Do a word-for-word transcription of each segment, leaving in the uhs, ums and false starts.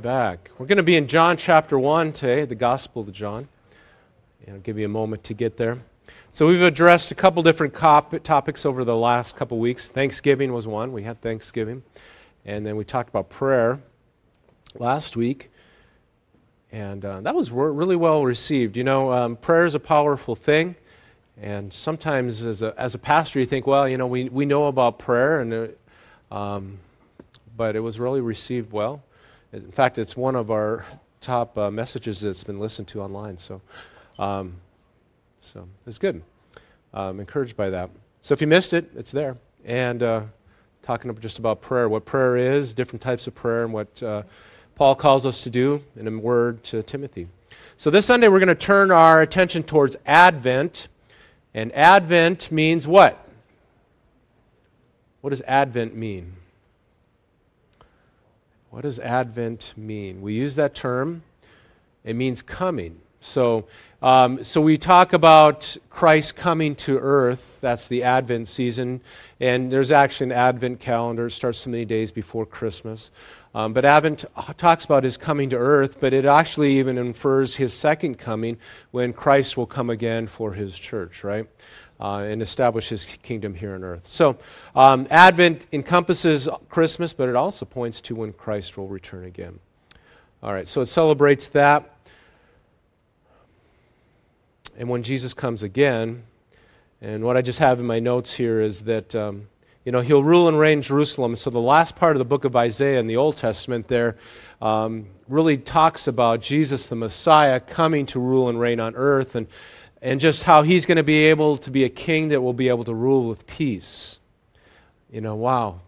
back. We're going to be in John chapter one today, the Gospel of John. And I'll give you a moment to get there. So we've addressed a couple different cop- topics over the last couple weeks. Thanksgiving was one. We had Thanksgiving. And then we talked about prayer last week. And uh, that was re- really well received. You know, um, prayer is a powerful thing. And sometimes as a as a pastor, you think, well, you know, we, we know about prayer, and uh, um, but it was really received well. In fact, it's one of our top uh, messages that's been listened to online. So um, so it's good. I'm encouraged by that. So if you missed it, it's there. And uh, talking just about prayer, what prayer is, different types of prayer, and what uh, Paul calls us to do in a word to Timothy. So this Sunday, we're going to turn our attention towards Advent. And Advent means what? What does Advent mean? What does Advent mean? We use that term. It means coming. So um, so we talk about Christ coming to earth. That's the Advent season. And there's actually an Advent calendar. It starts so many days before Christmas. Um, but Advent talks about his coming to earth, but it actually even infers his second coming when Christ will come again for his church, right? Uh, and establish his kingdom here on earth. So um, Advent encompasses Christmas, but it also points to when Christ will return again. All right, so it celebrates that. And when Jesus comes again, and what I just have in my notes here is that, um, you know, he'll rule and reign in Jerusalem. So the last part of the book of Isaiah in the Old Testament there um, really talks about Jesus the Messiah coming to rule and reign on earth, and, and just how he's going to be able to be a king that will be able to rule with peace. You know, wow.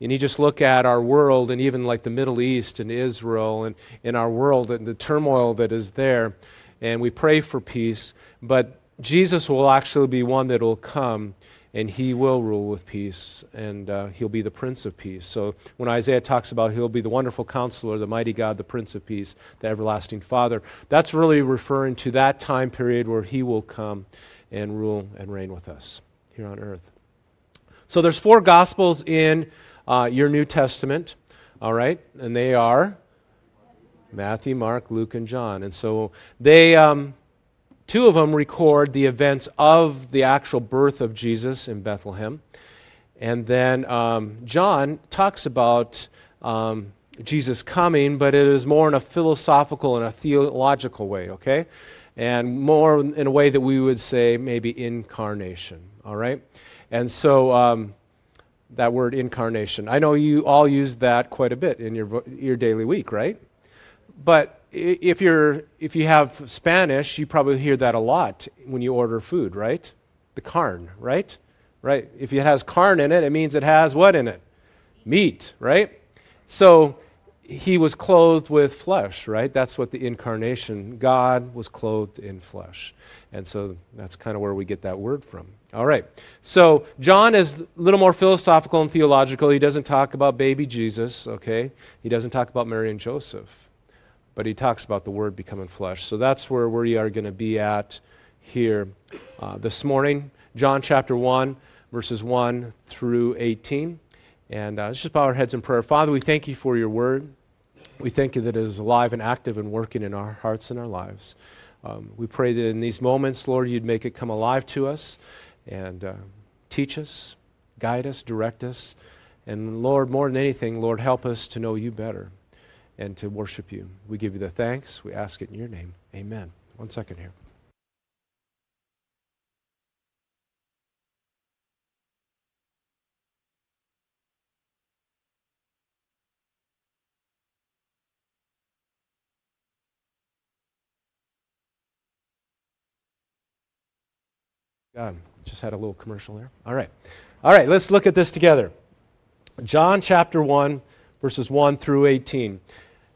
And you just look at our world, and even like the Middle East and Israel and in our world and the turmoil that is there. And we pray for peace, but Jesus will actually be one that will come, and he will rule with peace, and uh, he'll be the Prince of Peace. So when Isaiah talks about he'll be the wonderful counselor, the mighty God, the Prince of Peace, the everlasting Father, that's really referring to that time period where he will come and rule and reign with us here on earth. So there's four Gospels in uh, your New Testament, all right, and they are Matthew, Mark, Luke, and John. And so they, um, two of them record the events of the actual birth of Jesus in Bethlehem. And then um, John talks about um, Jesus coming, but it is more in a philosophical and a theological way, okay? And more in a way that we would say maybe incarnation, all right? And so um, that word incarnation, I know you all use that quite a bit in your your daily week, right? But if you're if you have Spanish, you probably hear that a lot when you order food, right? The carne, right? Right. If it has carne in it, it means it has what in it? Meat, right? So he was clothed with flesh, right? That's what the incarnation, God was clothed in flesh. And so that's kind of where we get that word from. All right. So John is a little more philosophical and theological. He doesn't talk about baby Jesus, okay? He doesn't talk about Mary and Joseph. But he talks about the Word becoming flesh. So that's where we are going to be at here uh, this morning. John chapter one, verses one through eighteen. And uh, let's just bow our heads in prayer. Father, we thank you for your Word. We thank you that it is alive and active and working in our hearts and our lives. Um, we pray that in these moments, Lord, you'd make it come alive to us and uh, teach us, guide us, direct us. And Lord, more than anything, Lord, help us to know you better and to worship you. We give you the thanks. We ask it in your name. Amen. One second here. God, just had a little commercial there. All right. All right, let's look at this together. John chapter one, verses one through eighteen.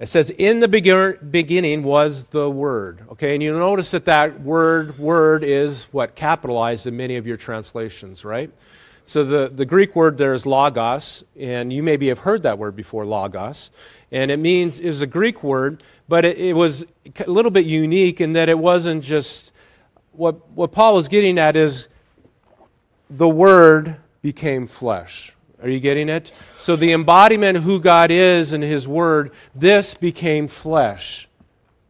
It says, in the beginning was the Word. Okay, and you'll notice that that word, word, is what capitalized in many of your translations, right? So the, the Greek word there is logos, and you maybe have heard that word before, logos. And it means, it was a Greek word, but it, it was a little bit unique in that it wasn't just, what, what Paul is getting at is the Word became flesh, Are you getting it? So the embodiment of who God is and His Word, this became flesh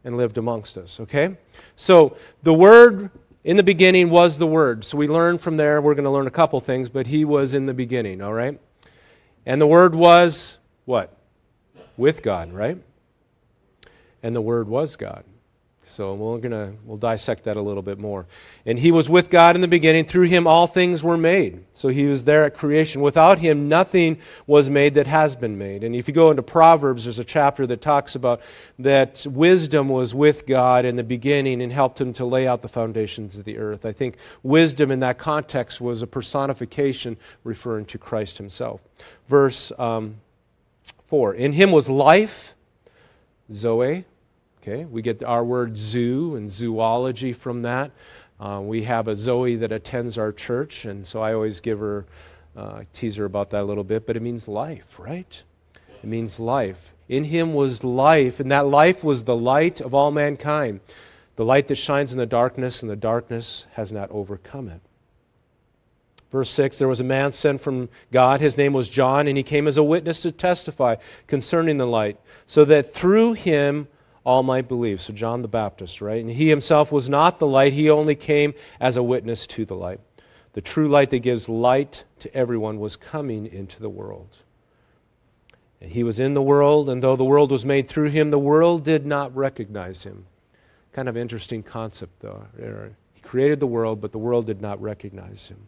and lived amongst us, okay? So the Word, in the beginning was the Word. So we learn from there, we're going to learn a couple things, but He was in the beginning, all right? And the Word was what? With God, right? And the Word was God. So we're gonna we'll dissect that a little bit more. And He was with God in the beginning. Through Him all things were made. So He was there at creation. Without Him nothing was made that has been made. And if you go into Proverbs, there's a chapter that talks about that wisdom was with God in the beginning and helped Him to lay out the foundations of the earth. I think wisdom in that context was a personification referring to Christ Himself. Verse um, four, in Him was life, Zoe. Okay, we get our word zoo and zoology from that. Uh, we have a Zoe that attends our church, and so I always give her, uh, tease her about that a little bit, but it means life, right? It means life. In Him was life, and that life was the light of all mankind, the light that shines in the darkness, and the darkness has not overcome it. Verse six, there was a man sent from God, his name was John, and he came as a witness to testify concerning the light, so that through him all might believe. So John the Baptist, right? And he himself was not the light. He only came as a witness to the light. The true light that gives light to everyone was coming into the world. And he was in the world, and though the world was made through him, the world did not recognize him. Kind of interesting concept, though. He created the world, but the world did not recognize him.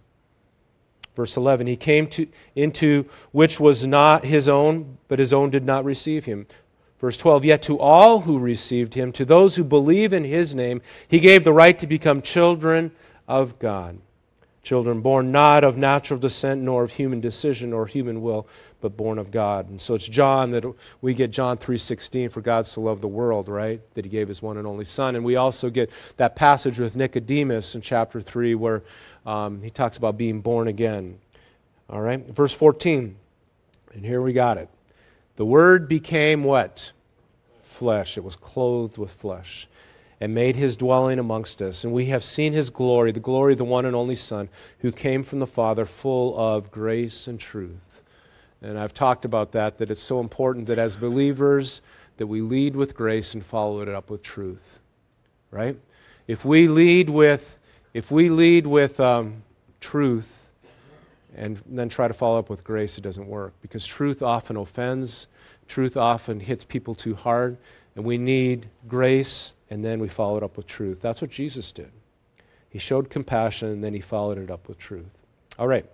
Verse eleven, he came to, into which was not his own, but his own did not receive him. Verse twelve, yet to all who received Him, to those who believe in His name, He gave the right to become children of God. Children born not of natural descent, nor of human decision, or human will, but born of God. And so it's John that we get John three sixteen, for God so loved the world, right? That He gave His one and only Son. And we also get that passage with Nicodemus in chapter three where um, he talks about being born again. All right, verse fourteen, and here we got it. The Word became what? Flesh. It was clothed with flesh and made His dwelling amongst us. And we have seen His glory, the glory of the one and only Son, who came from the Father, full of grace and truth. And I've talked about that, that it's so important that as believers, that we lead with grace and follow it up with truth, right? If we lead with, if we lead with um, truth, and then try to follow up with grace, it doesn't work. Because truth often offends, truth often hits people too hard, and we need grace, and then we follow it up with truth. That's what Jesus did. He showed compassion, and then He followed it up with truth. All right.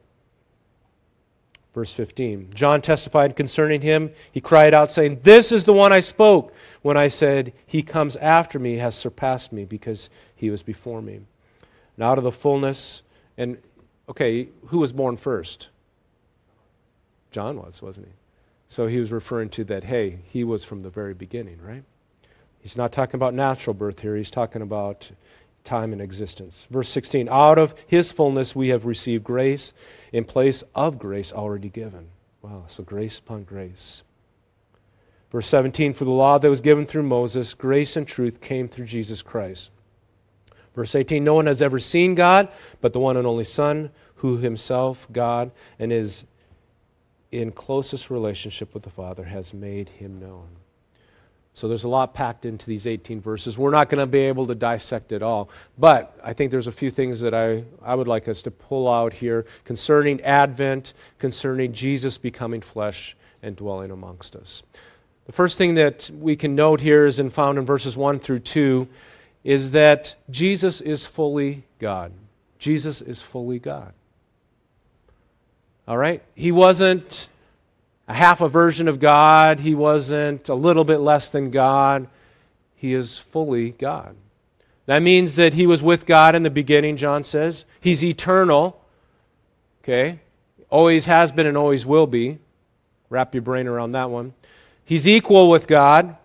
Verse fifteen, John testified concerning Him. He cried out, saying, this is the one I spoke when I said, He comes after me, has surpassed me, because He was before me. And out of the fullness, and okay, who was born first? John was, wasn't he? So he was referring to that, hey, he was from the very beginning, right? He's not talking about natural birth here. He's talking about time and existence. Verse sixteen, out of His fullness we have received grace in place of grace already given. Wow, so grace upon grace. Verse seventeen, for the law that was given through Moses, grace and truth came through Jesus Christ. Verse eighteen, no one has ever seen God, but the one and only Son, who Himself, God, and is in closest relationship with the Father, has made Him known. So there's a lot packed into these eighteen verses. We're not going to be able to dissect it all, but I think there's a few things that I, I would like us to pull out here concerning Advent, concerning Jesus becoming flesh and dwelling amongst us. The first thing that we can note here is in, found in verses one through two, is that Jesus is fully God. Jesus is fully God. All right? He wasn't a half a version of God. He wasn't a little bit less than God. He is fully God. That means that He was with God in the beginning, John says. He's eternal. Okay? Always has been and always will be. Wrap your brain around that one. He's equal with God.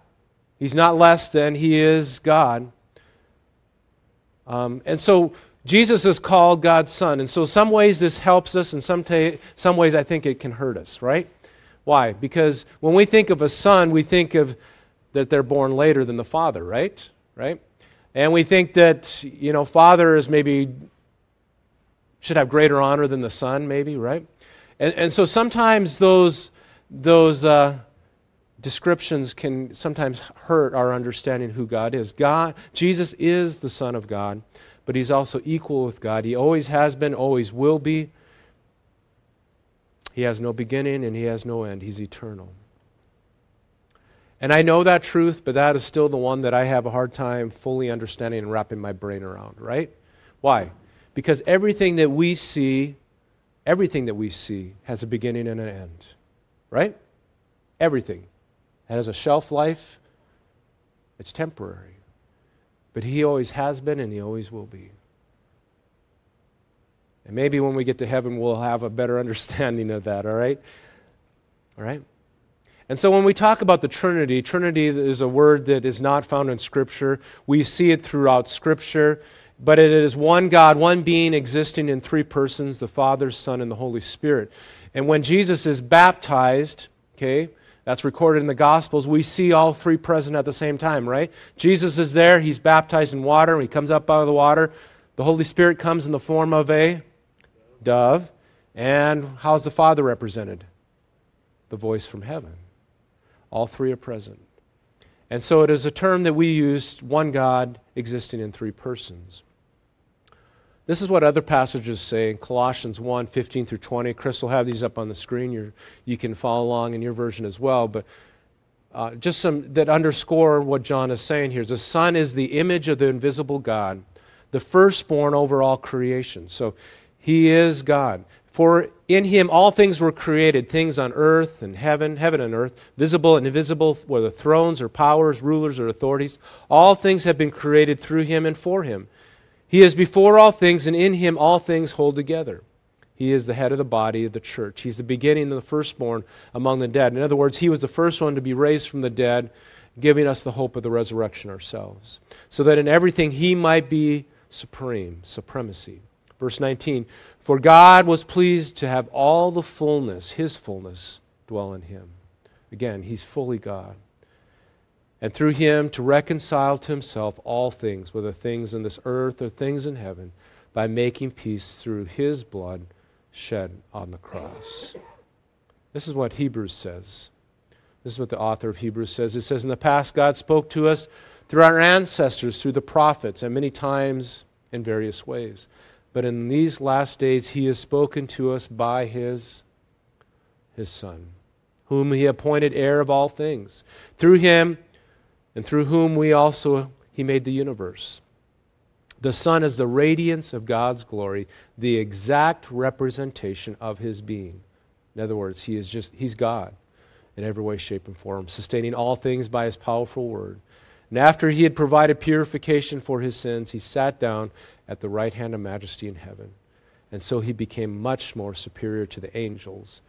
He's not less than. He is God. Um, and so Jesus is called God's Son. And so some ways this helps us, and some, ta- some ways I think it can hurt us, right? Why? Because when we think of a son, we think of that they're born later than the Father, right? Right? And we think that, you know, Father is maybe, should have greater honor than the Son, maybe, right? And, and so sometimes those, those uh, descriptions can sometimes hurt our understanding who God is. God, Jesus is the Son of God, but He's also equal with God. He always has been, always will be. He has no beginning and He has no end. He's eternal. And I know that truth, but that is still the one that I have a hard time fully understanding and wrapping my brain around, right? Why? Because everything that we see, everything that we see has a beginning and an end, right? Everything. It has a shelf life. It's temporary. But He always has been and He always will be. And maybe when we get to heaven, we'll have a better understanding of that, all right? All right? And so when we talk about the Trinity, Trinity is a word that is not found in Scripture. We see it throughout Scripture, but it is one God, one being existing in three persons, the Father, Son, and the Holy Spirit. And when Jesus is baptized, okay, that's recorded in the Gospels, we see all three present at the same time, right? Jesus is there, He's baptized in water, He comes up out of the water. The Holy Spirit comes in the form of a dove. And how's the Father represented? The voice from heaven. All three are present. And so it is a term that we use, one God existing in three persons. This is what other passages say in Colossians one, fifteen through twenty. Chris will have these up on the screen. You're, you can follow along in your version as well. But uh, just some that underscore what John is saying here. The Son is the image of the invisible God, the firstborn over all creation. So He is God. For in Him all things were created, things on earth and heaven, heaven and earth, visible and invisible, whether thrones or powers, rulers or authorities. All things have been created through Him and for Him. He is before all things, and in Him all things hold together. He is the head of the body of the church. He's the beginning of the firstborn among the dead. In other words, He was the first one to be raised from the dead, giving us the hope of the resurrection ourselves, so that in everything He might be supreme, supremacy. Verse nineteen, for God was pleased to have all the fullness, His fullness, dwell in Him. Again, He's fully God. And through Him to reconcile to Himself all things, whether things in this earth or things in heaven, by making peace through His blood shed on the cross. This is what Hebrews says. This is what the author of Hebrews says. It says, in the past God spoke to us through our ancestors, through the prophets, and many times in various ways. But in these last days, He has spoken to us by His, His Son, whom He appointed heir of all things. Through Him, and through whom we also, He made the universe. The Son is the radiance of God's glory, the exact representation of His being. In other words, He is just, He's God in every way, shape, and form, sustaining all things by His powerful word. And after He had provided purification for His sins, He sat down at the right hand of majesty in heaven. And so He became much more superior to the angels,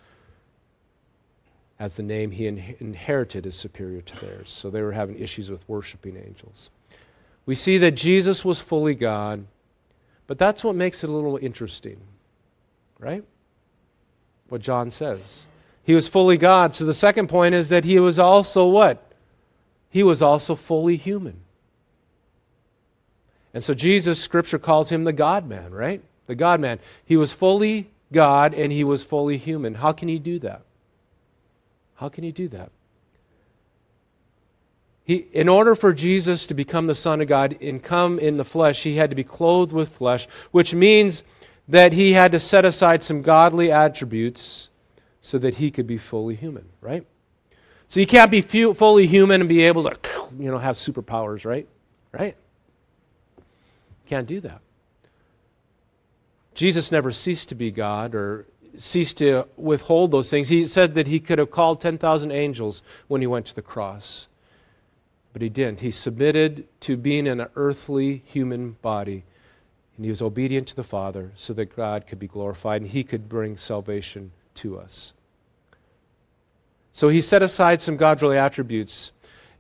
as the name He in- inherited is superior to theirs. So they were having issues with worshiping angels. We see that Jesus was fully God, but that's what makes it a little interesting, right? What John says. He was fully God. So the second point is that He was also what? He was also fully human. And so Jesus, Scripture calls Him the God-man, right? The God-man. He was fully God and He was fully human. How can He do that? How can He do that? He, in order for Jesus to become the Son of God and come in the flesh, He had to be clothed with flesh, which means that He had to set aside some godly attributes so that He could be fully human, right? So you can't be fu- fully human and be able to, you know, have superpowers, right? Right? Can't do that. Jesus never ceased to be God or ceased to withhold those things. He said that He could have called ten thousand angels when He went to the cross, but He didn't. He submitted to being in an earthly human body, and He was obedient to the Father so that God could be glorified and He could bring salvation to us. So He set aside some godly attributes,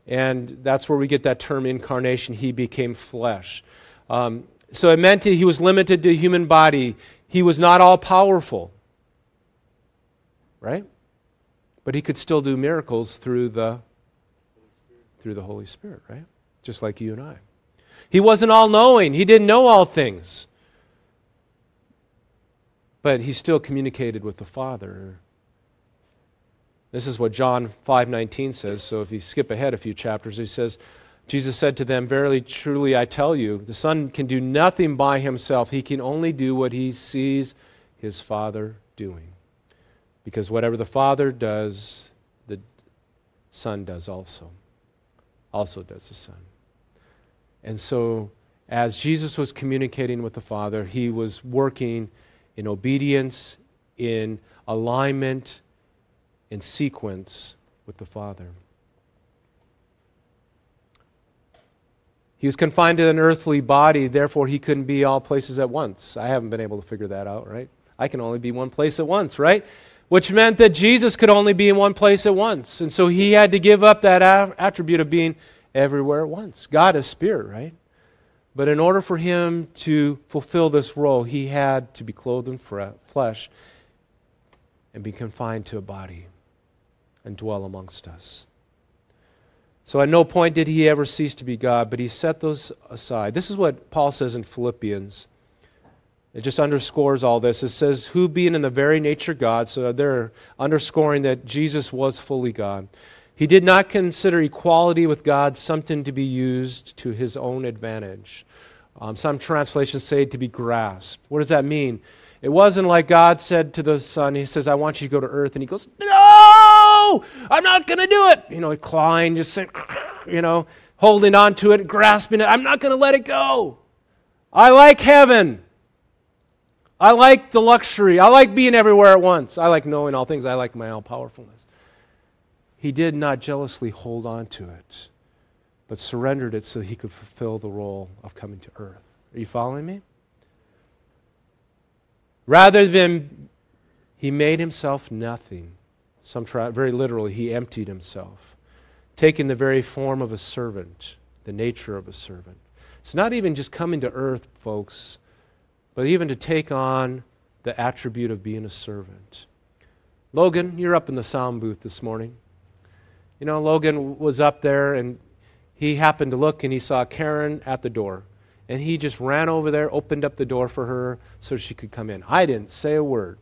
and that's where we get that term incarnation. He became flesh. Um, so it meant that He was limited to a human body. He was not all-powerful, right? But He could still do miracles through the, through the Holy Spirit, right? Just like you and I. He wasn't all-knowing. He didn't know all things. but he still communicated with the Father. This is what John five nineteen says. So if you skip ahead a few chapters, he says, Jesus said to them, "Verily, truly, I tell you, the Son can do nothing by himself. He can only do what he sees his Father doing. Because whatever the Father does, the Son does also. Also does the Son." And so, as Jesus was communicating with the Father, he was working in obedience, in alignment, in sequence with the Father. He was confined to an earthly body, therefore he couldn't be all places at once. I haven't been able to figure that out, right? I can only be one place at once, right? Which meant that Jesus could only be in one place at once. And so he had to give up that attribute of being everywhere at once. God is spirit, right? But in order for him to fulfill this role, he had to be clothed in flesh and be confined to a body and dwell amongst us. So at no point did he ever cease to be God, but he set those aside. This is what Paul says in Philippians. It just underscores all this. It says, who being in the very nature God, so they're underscoring that Jesus was fully God. He did not consider equality with God something to be used to his own advantage. Um, some translations say to be grasped. What does that mean? It wasn't like God said to the Son, he says, I want you to go to earth. And he goes, no, I'm not going to do it. You know, clawing, just saying, you know, holding on to it, grasping it. I'm not going to let it go. I like heaven. I like the luxury. I like being everywhere at once. I like knowing all things. I like my all-powerfulness. He did not jealously hold on to it, but surrendered it so he could fulfill the role of coming to earth. Are you following me? Rather than, he made himself nothing. Some try, very literally, he emptied himself, taking the very form of a servant, the nature of a servant. It's not even just coming to earth, folks, but even to take on the attribute of being a servant. Logan, you're up in the sound booth this morning. You know, Logan was up there, and he happened to look, and he saw Karen at the door. And he just ran over there, opened up the door for her so she could come in. I didn't say a word.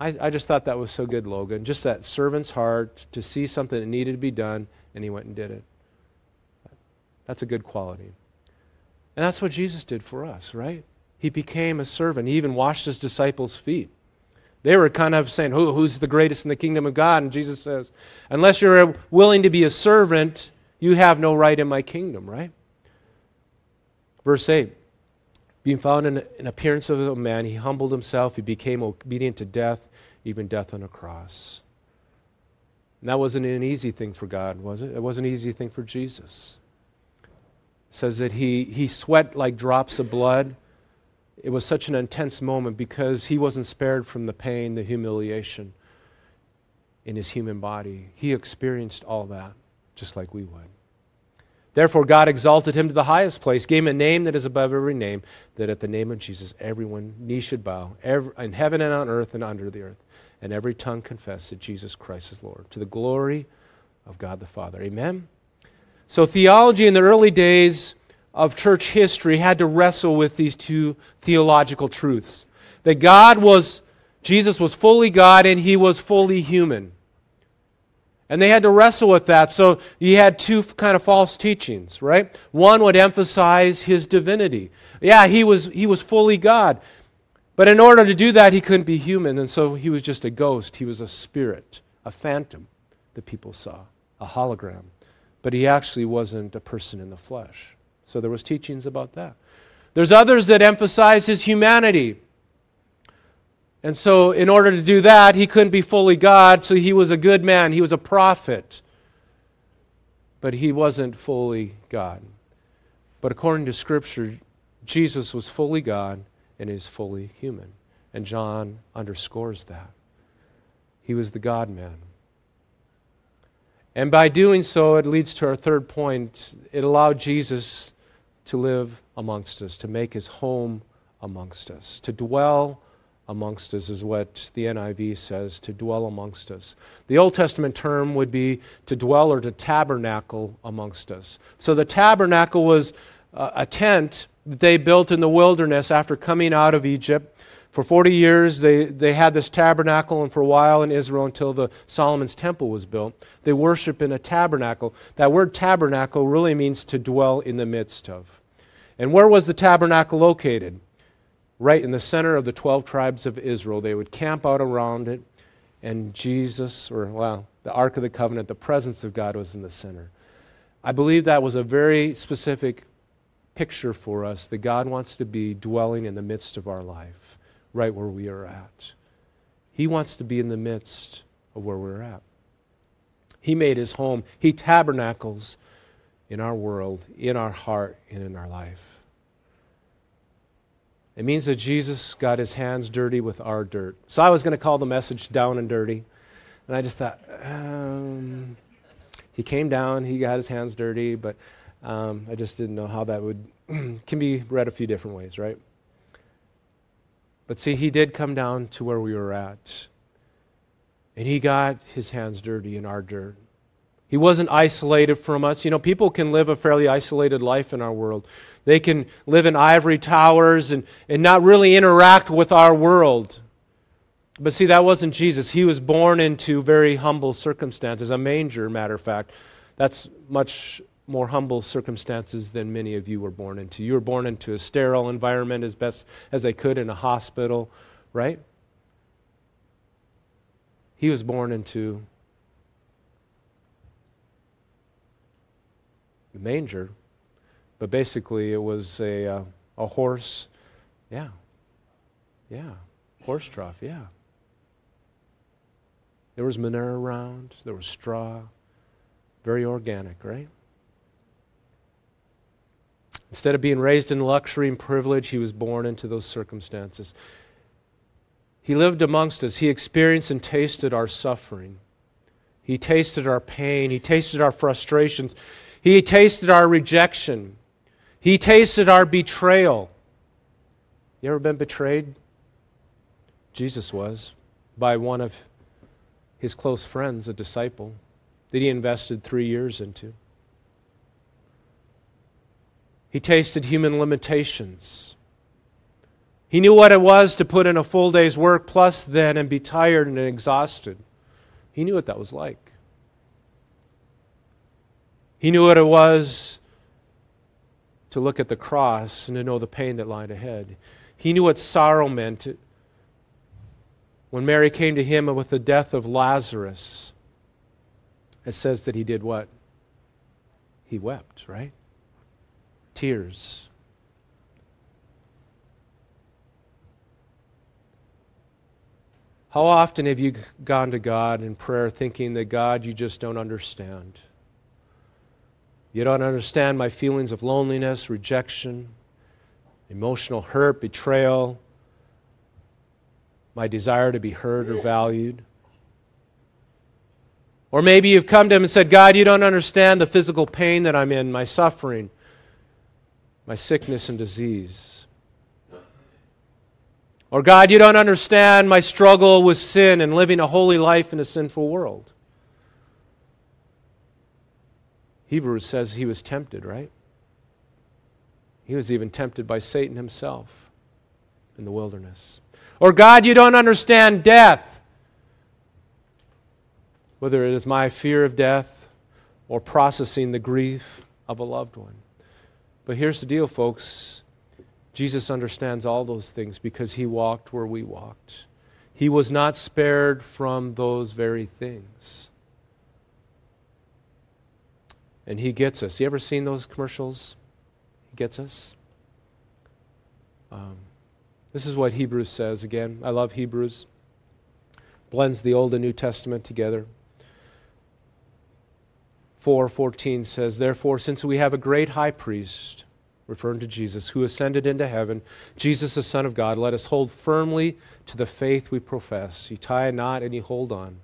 I, I just thought that was so good, Logan. Just that servant's heart to see something that needed to be done, and he went and did it. That's a good quality. And that's what Jesus did for us, right? He became a servant. He even washed his disciples' feet. They were kind of saying, Who, who's the greatest in the kingdom of God? And Jesus says, unless you're willing to be a servant, you have no right in my kingdom, right? Verse eight, being found in an appearance of a man, he humbled himself, he became obedient to death, even death on a cross. And that wasn't an easy thing for God, was it? It wasn't an easy thing for Jesus. It says that he, he sweat like drops of blood. It was such an intense moment because he wasn't spared from the pain, the humiliation in his human body. He experienced all that just like we would. Therefore, God exalted him to the highest place, gave him a name that is above every name, that at the name of Jesus, everyone knee should bow, every, in heaven and on earth and under the earth, and every tongue confess that Jesus Christ is Lord, to the glory of God the Father. Amen? So theology in the early days of church history had to wrestle with these two theological truths. That God was, Jesus was fully God and he was fully human. And they had to wrestle with that. So you had two kind of false teachings, right? One would emphasize his divinity. Yeah, he was he was fully God. But in order to do that, he couldn't be human. And so he was just a ghost. He was a spirit, a phantom that people saw, a hologram. But he actually wasn't a person in the flesh. So there was teachings about that. There's others that emphasize his humanity. And so in order to do that, he couldn't be fully God, so he was a good man. He was a prophet. But he wasn't fully God. But according to Scripture, Jesus was fully God and is fully human. And John underscores that. He was the God-man. And by doing so, it leads to our third point. It allowed Jesus to live amongst us, to make his home amongst us. To dwell amongst us is what the N I V says, to dwell amongst us. The Old Testament term would be to dwell or to tabernacle amongst us. So the tabernacle was a tent that they built in the wilderness after coming out of Egypt For forty years, they, they had this tabernacle, and for a while in Israel, until the Solomon's temple was built, they worship in a tabernacle. That word tabernacle really means to dwell in the midst of. And where was the tabernacle located? Right in the center of the twelve tribes of Israel. They would camp out around it, and Jesus, or well, the Ark of the Covenant, the presence of God was in the center. I believe that was a very specific picture for us, that God wants to be dwelling in the midst of our life. Right where we are at. He wants to be in the midst of where we're at. He made His home. He tabernacles in our world, in our heart, and in our life. It means that Jesus got His hands dirty with our dirt. So I was going to call the message Down and Dirty, and I just thought, um, He came down, He got His hands dirty, but um, I just didn't know how that would, can be read a few different ways, right? But see, He did come down to where we were at. And He got His hands dirty in our dirt. He wasn't isolated from us. You know, people can live a fairly isolated life in our world. They can live in ivory towers and, and not really interact with our world. But see, that wasn't Jesus. He was born into very humble circumstances, a manger, matter of fact. That's much more humble circumstances than many of you were born into. You were born into a sterile environment as best as they could in a hospital, right? He was born into the manger, but basically it was a uh, a horse, yeah, yeah, horse trough, yeah. There was manure around, there was straw, very organic, right? Instead of being raised in luxury and privilege, He was born into those circumstances. He lived amongst us. He experienced and tasted our suffering. He tasted our pain. He tasted our frustrations. He tasted our rejection. He tasted our betrayal. You ever been betrayed? Jesus was, by one of His close friends, a disciple, that He invested three years into. He tasted human limitations. He knew what it was to put in a full day's work plus then and be tired and exhausted. He knew what that was like. He knew what it was to look at the cross and to know the pain that lied ahead. He knew what sorrow meant. When Mary came to Him with the death of Lazarus, it says that He did what? He wept, right? Tears. How often have you gone to God in prayer thinking that, God, You just don't understand? You don't understand my feelings of loneliness, rejection, emotional hurt, betrayal, my desire to be heard or valued. Or maybe you've come to Him and said, God, You don't understand the physical pain that I'm in, my suffering, my sickness and disease. Or, God, You don't understand my struggle with sin and living a holy life in a sinful world. Hebrews says He was tempted, right? He was even tempted by Satan himself in the wilderness. Or, God, You don't understand death. Whether it is my fear of death or processing the grief of a loved one. But here's the deal, folks. Jesus understands all those things because He walked where we walked. He was not spared from those very things. And He gets us. You ever seen those commercials? He gets us. Um, this is what Hebrews says again. I love Hebrews. Blends the Old and New Testament together. four fourteen says, therefore, since we have a great high priest, referring to Jesus, who ascended into heaven, Jesus the Son of God, let us hold firmly to the faith we profess. You tie a knot and you hold on.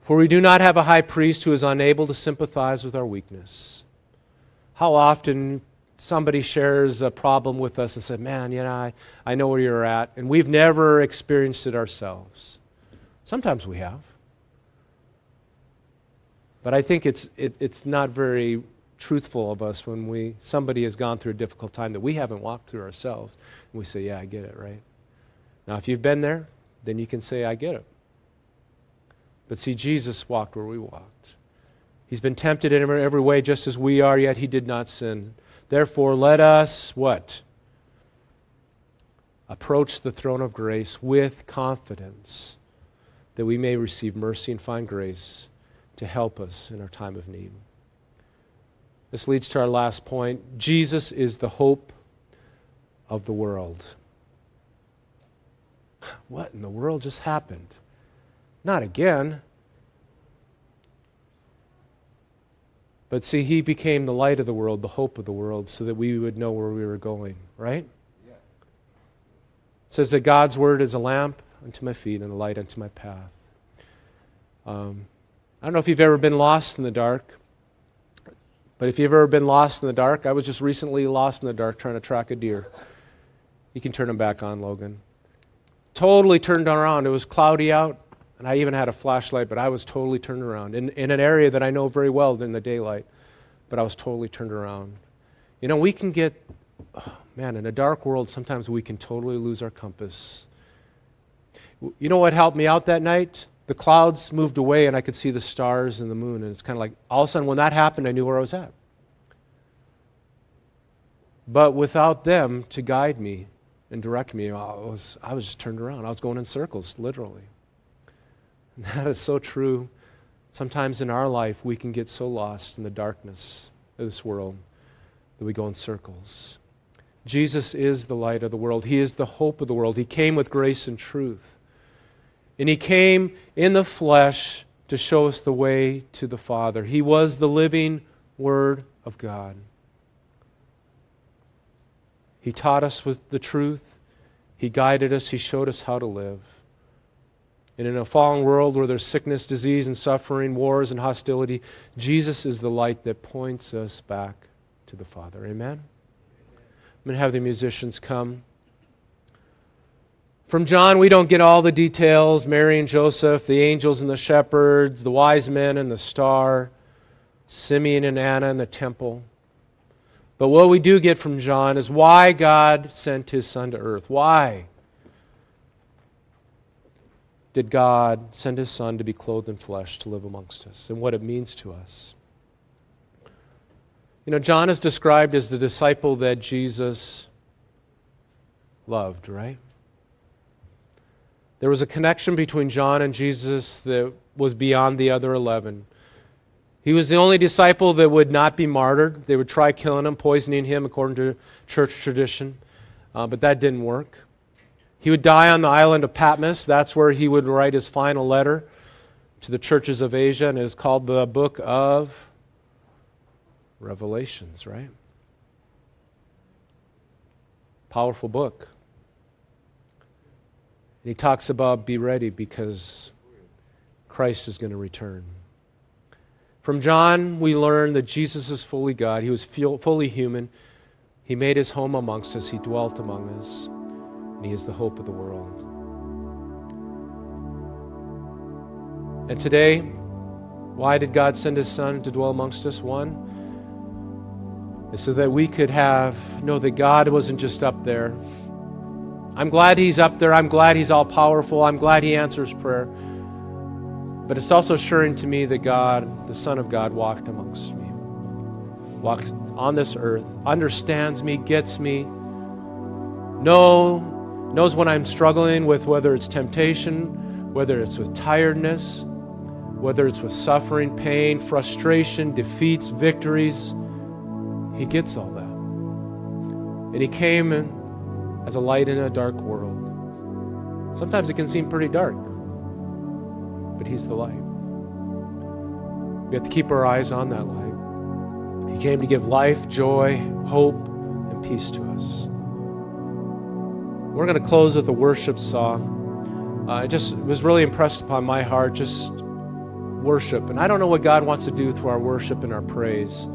For we do not have a high priest who is unable to sympathize with our weakness. How often somebody shares a problem with us and says, man, you know, I, I know where you're at, and we've never experienced it ourselves. Sometimes we have. But I think it's it, it's not very truthful of us when we somebody has gone through a difficult time that we haven't walked through ourselves, and we say, yeah, I get it, right? Now, if you've been there, then you can say, I get it. But see, Jesus walked where we walked. He's been tempted in every way just as we are, yet he did not sin. Therefore, let us, what? Approach the throne of grace with confidence that we may receive mercy and find grace to help us in our time of need. This leads to our last point. Jesus is the hope of the world. What in the world just happened? Not again. But see, he became the light of the world, the hope of the world, so that we would know where we were going, right? Yeah. It says that God's word is a lamp unto my feet and a light unto my path. Um, I don't know if you've ever been lost in the dark, but if you've ever been lost in the dark, I was just recently lost in the dark trying to track a deer. You can turn them back on, Logan. Totally turned around. It was cloudy out. And I even had a flashlight, but I was totally turned around. In, in an area that I know very well in the daylight, but I was totally turned around. You know, we can get, oh man, in a dark world, sometimes we can totally lose our compass. You know what helped me out that night? The clouds moved away and I could see the stars and the moon. And it's kind of like, all of a sudden when that happened, I knew where I was at. But without them to guide me and direct me, I was, I was just turned around. I was going in circles, literally. And that is so true. Sometimes in our life, we can get so lost in the darkness of this world that we go in circles. Jesus is the light of the world. He is the hope of the world. He came with grace and truth. And He came in the flesh to show us the way to the Father. He was the living Word of God. He taught us with the truth. He guided us. He showed us how to live. And in a fallen world where there's sickness, disease, and suffering, wars, and hostility, Jesus is the light that points us back to the Father. Amen? Amen. I'm going to have the musicians come. From John, we don't get all the details. Mary and Joseph, the angels and the shepherds, the wise men and the star, Simeon and Anna and the temple. But what we do get from John is why God sent His Son to earth. Why? Did God send His Son to be clothed in flesh to live amongst us, and what it means to us. You know, John is described as the disciple that Jesus loved, right? There was a connection between John and Jesus that was beyond the other eleven. He was the only disciple that would not be martyred. They would try killing him, poisoning him according to church tradition, uh, but that didn't work. He would die on the island of Patmos. That's where he would write his final letter to the churches of Asia, and it is called the Book of Revelations, right? Powerful book. And he talks about be ready because Christ is going to return. From John, we learn that Jesus is fully God. He was fully human. He made His home amongst us. He dwelt among us. He is the hope of the world. And today, why did God send His Son to dwell amongst us? One is so that we could have, know that God wasn't just up there. I'm glad He's up there. I'm glad He's all powerful. I'm glad He answers prayer. But it's also assuring to me that God, the Son of God, walked amongst me, walked on this earth, understands me, gets me, knows knows when I'm struggling with, whether it's temptation, whether it's with tiredness, whether it's with suffering, pain, frustration, defeats, victories. He gets all that. And He came in as a light in a dark world. Sometimes it can seem pretty dark, but He's the light. We have to keep our eyes on that light. He came to give life, joy, hope, and peace to us. We're going to close with a worship song. Uh, it just was really impressed upon my heart, just worship. And I don't know what God wants to do through our worship and our praise.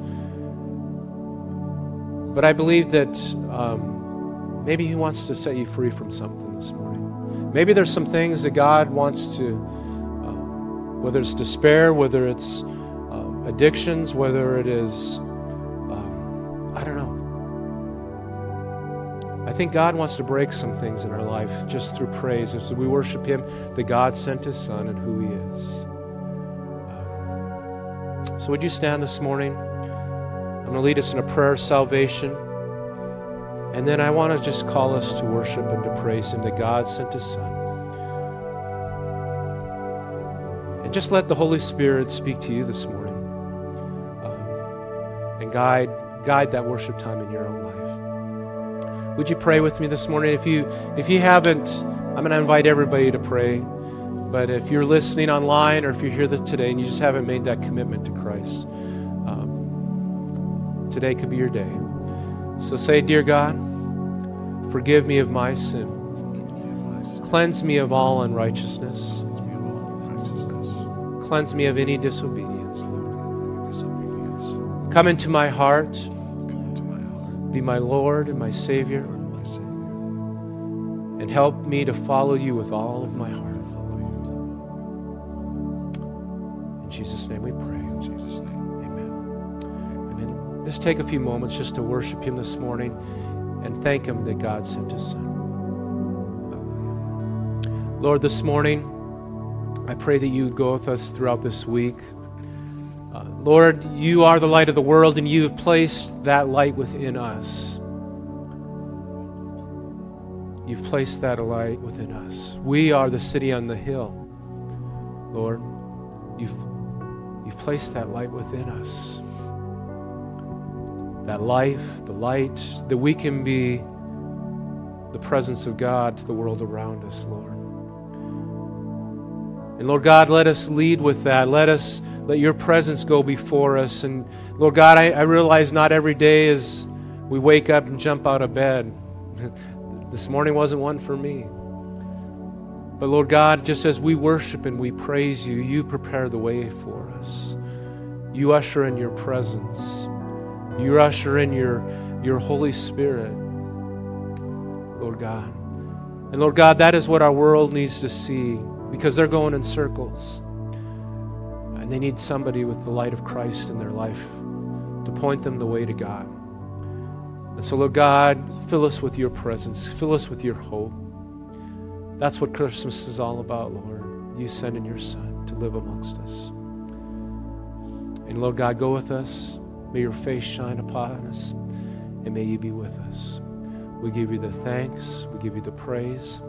But I believe that um, maybe He wants to set you free from something this morning. Maybe there's some things that God wants to, uh, whether it's despair, whether it's uh, addictions, whether it is, um, I don't know. I think God wants to break some things in our life just through praise. As we worship Him, that God sent His Son and who He is. So would you stand this morning? I'm going to lead us in a prayer of salvation. And then I want to just call us to worship and to praise Him that God sent His Son. And just let the Holy Spirit speak to you this morning. Um, and guide, guide that worship time in your own life. Would you pray with me this morning? If you, if you haven't, I'm going to invite everybody to pray. But if you're listening online or if you're here today and you just haven't made that commitment to Christ, um, today could be your day. So say, Dear God, forgive me of my sin. Cleanse me of all unrighteousness. Cleanse me of any disobedience, Lord. Come into my heart. Be my Lord and my Savior. And help me to follow you with all of my heart. In Jesus' name we pray. In Jesus' name. Just take a few moments just to worship Him this morning and thank Him that God sent His Son. Lord, this morning, I pray that you would go with us throughout this week. Uh, Lord, you are the light of the world, and you've placed that light within us. You've placed that light within us. We are the city on the hill. Lord, you've, you've placed that light within us. That life, the light, that we can be the presence of God to the world around us, Lord. And Lord God, let us lead with that. Let us let your presence go before us. And Lord God, I, I realize not every day is we wake up and jump out of bed. This morning wasn't one for me. But Lord God, just as we worship and we praise you, you prepare the way for us. You usher in your presence. You usher in your, your Holy Spirit, Lord God. And Lord God, that is what our world needs to see because they're going in circles. And they need somebody with the light of Christ in their life to point them the way to God. And so, Lord God, fill us with your presence. Fill us with your hope. That's what Christmas is all about, Lord. You sending your Son to live amongst us. And Lord God, go with us. May your face shine upon us, and may you be with us. We give you the thanks. We give you the praise.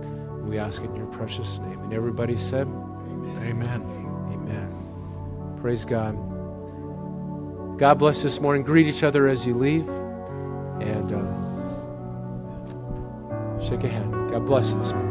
We ask in your precious name. And everybody said, Amen. Amen. Amen. Praise God. God bless this morning. Greet each other as you leave, and uh, shake a hand. God bless us.